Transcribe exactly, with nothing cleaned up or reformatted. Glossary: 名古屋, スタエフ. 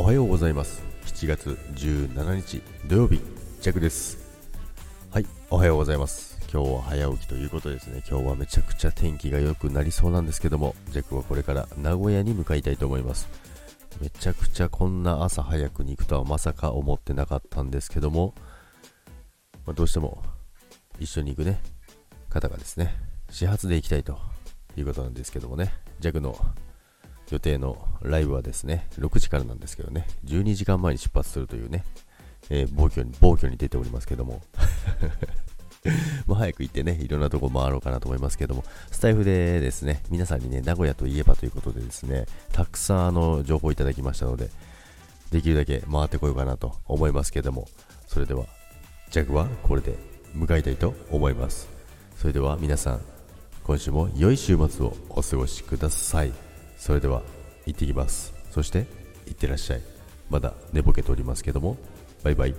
おはようございます。しちがつじゅうしちにち土曜日、チェックです。はい、おはようございます。今日は早起きということですね。今日はめちゃくちゃ天気が良くなりそうなんですけども、ジェクはこれから名古屋に向かいたいと思います。めちゃくちゃこんな朝早くに行くとはまさか思ってなかったんですけども、まあ、どうしても一緒に行くね方がですね、始発で行きたいということなんですけどもね、ジャグの予定のライブはですね、ろくじからなんですけどね、じゅうにじかんまえに出発するというね、えー、暴挙に、暴挙に出ておりますけどもまあ早く行ってね、いろんなとこ回ろうかなと思いますけども、スタイフでですね、皆さんにね、名古屋といえばということでですね、たくさんあの情報いただきましたので、できるだけ回ってこようかなと思いますけども、それではジャグはこれで向かいたいと思います。それでは皆さん、今週も良い週末をお過ごしください。それでは行ってきます。そして行ってらっしゃい。まだ寝ぼけておりますけども、バイバイ。